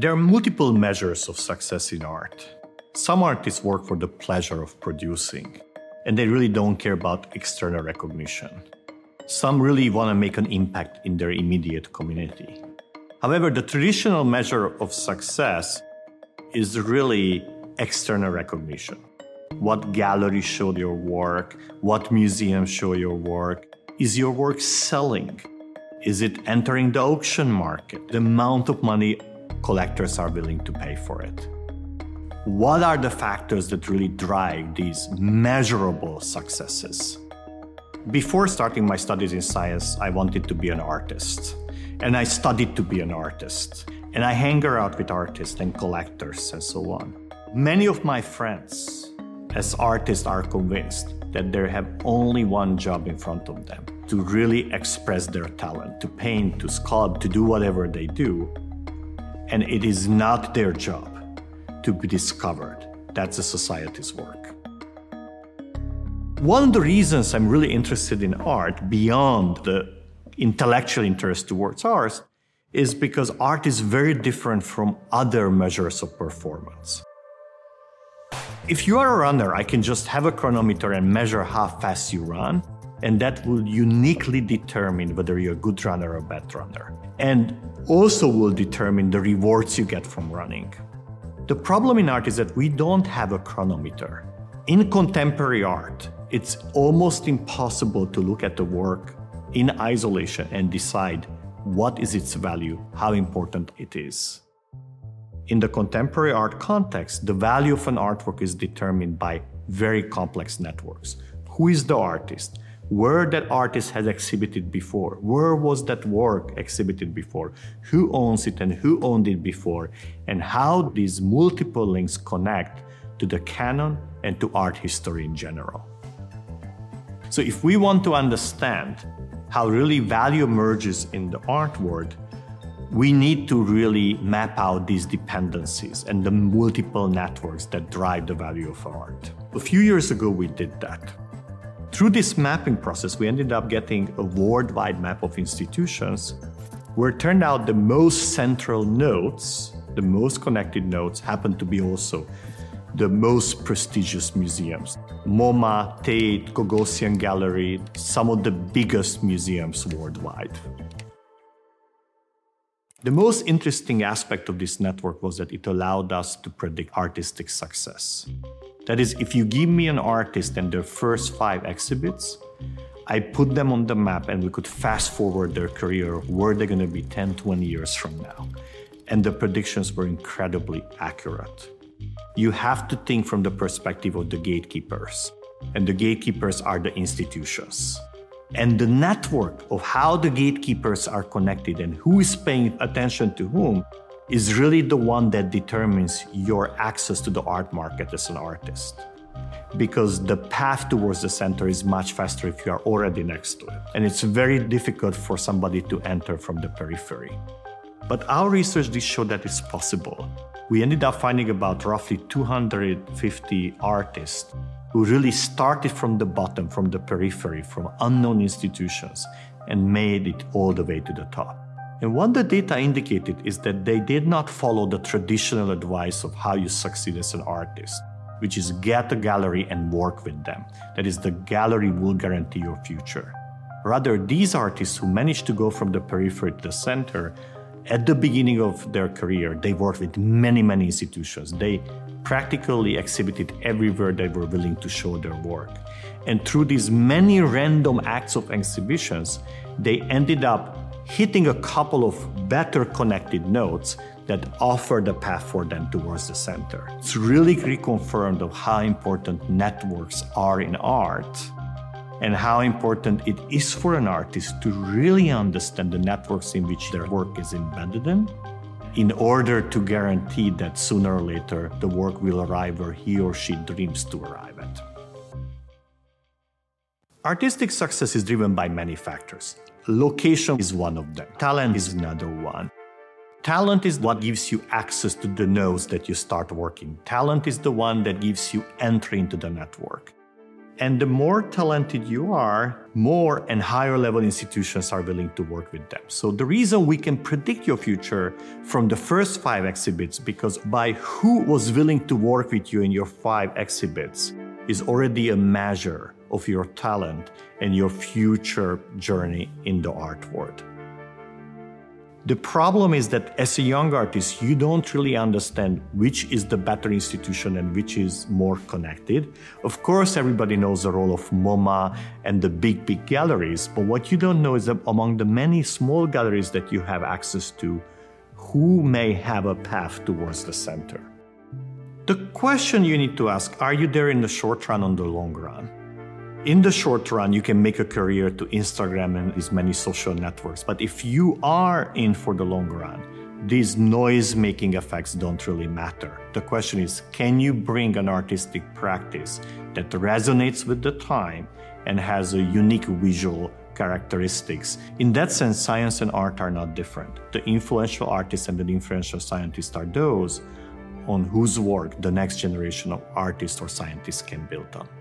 There are multiple measures of success in art. Some artists work for the pleasure of producing, and they really don't care about external recognition. Some really want to make an impact in their immediate community. However, the traditional measure of success is really external recognition. What galleries show your work? What museums show your work? Is your work selling? Is it entering the auction market? The amount of money collectors are willing to pay for it. What are the factors that really drive these measurable successes? Before starting my studies in science, I wanted to be an artist. And I studied to be an artist. And I hang out with artists and collectors and so on. Many of my friends as artists are convinced that they have only one job in front of them, to really express their talent, to paint, to sculpt, to do whatever they do. And it is not their job to be discovered. That's a society's work. One of the reasons I'm really interested in art, beyond the intellectual interest towards art, is because art is very different from other measures of performance. If you are a runner, I can just have a chronometer and measure how fast you run, and that will uniquely determine whether you're a good runner or a bad runner, and also will determine the rewards you get from running. The problem in art is that we don't have a chronometer. In contemporary art, it's almost impossible to look at the work in isolation and decide what is its value, how important it is. In the contemporary art context, the value of an artwork is determined by very complex networks. Who is the artist? Where that artist has exhibited before? Where was that work exhibited before? Who owns it and who owned it before? And how these multiple links connect to the canon and to art history in general. So if we want to understand how really value emerges in the art world, we need to really map out these dependencies and the multiple networks that drive the value of art. A few years ago, we did that. Through this mapping process, we ended up getting a worldwide map of institutions where it turned out the most central nodes, the most connected nodes, happened to be also the most prestigious museums. MoMA, Tate, Gagosian Gallery, some of the biggest museums worldwide. The most interesting aspect of this network was that it allowed us to predict artistic success. That is, if you give me an artist and their first 5 exhibits, I put them on the map and we could fast forward their career, where they're going to be 10, 20 years from now. And the predictions were incredibly accurate. You have to think from the perspective of the gatekeepers. And the gatekeepers are the institutions. And the network of how the gatekeepers are connected and who is paying attention to whom is really the one that determines your access to the art market as an artist. Because the path towards the center is much faster if you are already next to it. And it's very difficult for somebody to enter from the periphery. But our research did show that it's possible. We ended up finding about roughly 250 artists who really started from the bottom, from the periphery, from unknown institutions, and made it all the way to the top. And what the data indicated is that they did not follow the traditional advice of how you succeed as an artist, which is get a gallery and work with them. That is, the gallery will guarantee your future. Rather, these artists who managed to go from the periphery to the center, at the beginning of their career, they worked with many, many institutions. They practically exhibited everywhere they were willing to show their work. And through these many random acts of exhibitions, they ended up hitting a couple of better connected nodes that offered a path for them towards the center. It's really reconfirmed of how important networks are in art, and how important it is for an artist to really understand the networks in which their work is embedded in order to guarantee that sooner or later the work will arrive where he or she dreams to arrive at. Artistic success is driven by many factors. Location is one of them. Talent is another one. Talent is what gives you access to the nodes that you start working. Talent is the one that gives you entry into the network. And the more talented you are, more and higher level institutions are willing to work with them. So the reason we can predict your future from the first 5 exhibits, because by who was willing to work with you in your 5 exhibits is already a measure of your talent and your future journey in the art world. The problem is that as a young artist, you don't really understand which is the better institution and which is more connected. Of course, everybody knows the role of MoMA and the big galleries, but what you don't know is that among the many small galleries that you have access to, who may have a path towards the center. The question you need to ask, are you there in the short run or the long run? In the short run, you can make a career to Instagram and as many social networks. But if you are in for the long run, these noise-making effects don't really matter. The question is, can you bring an artistic practice that resonates with the time and has a unique visual characteristics? In that sense, science and art are not different. The influential artists and the influential scientists are those on whose work the next generation of artists or scientists can build on.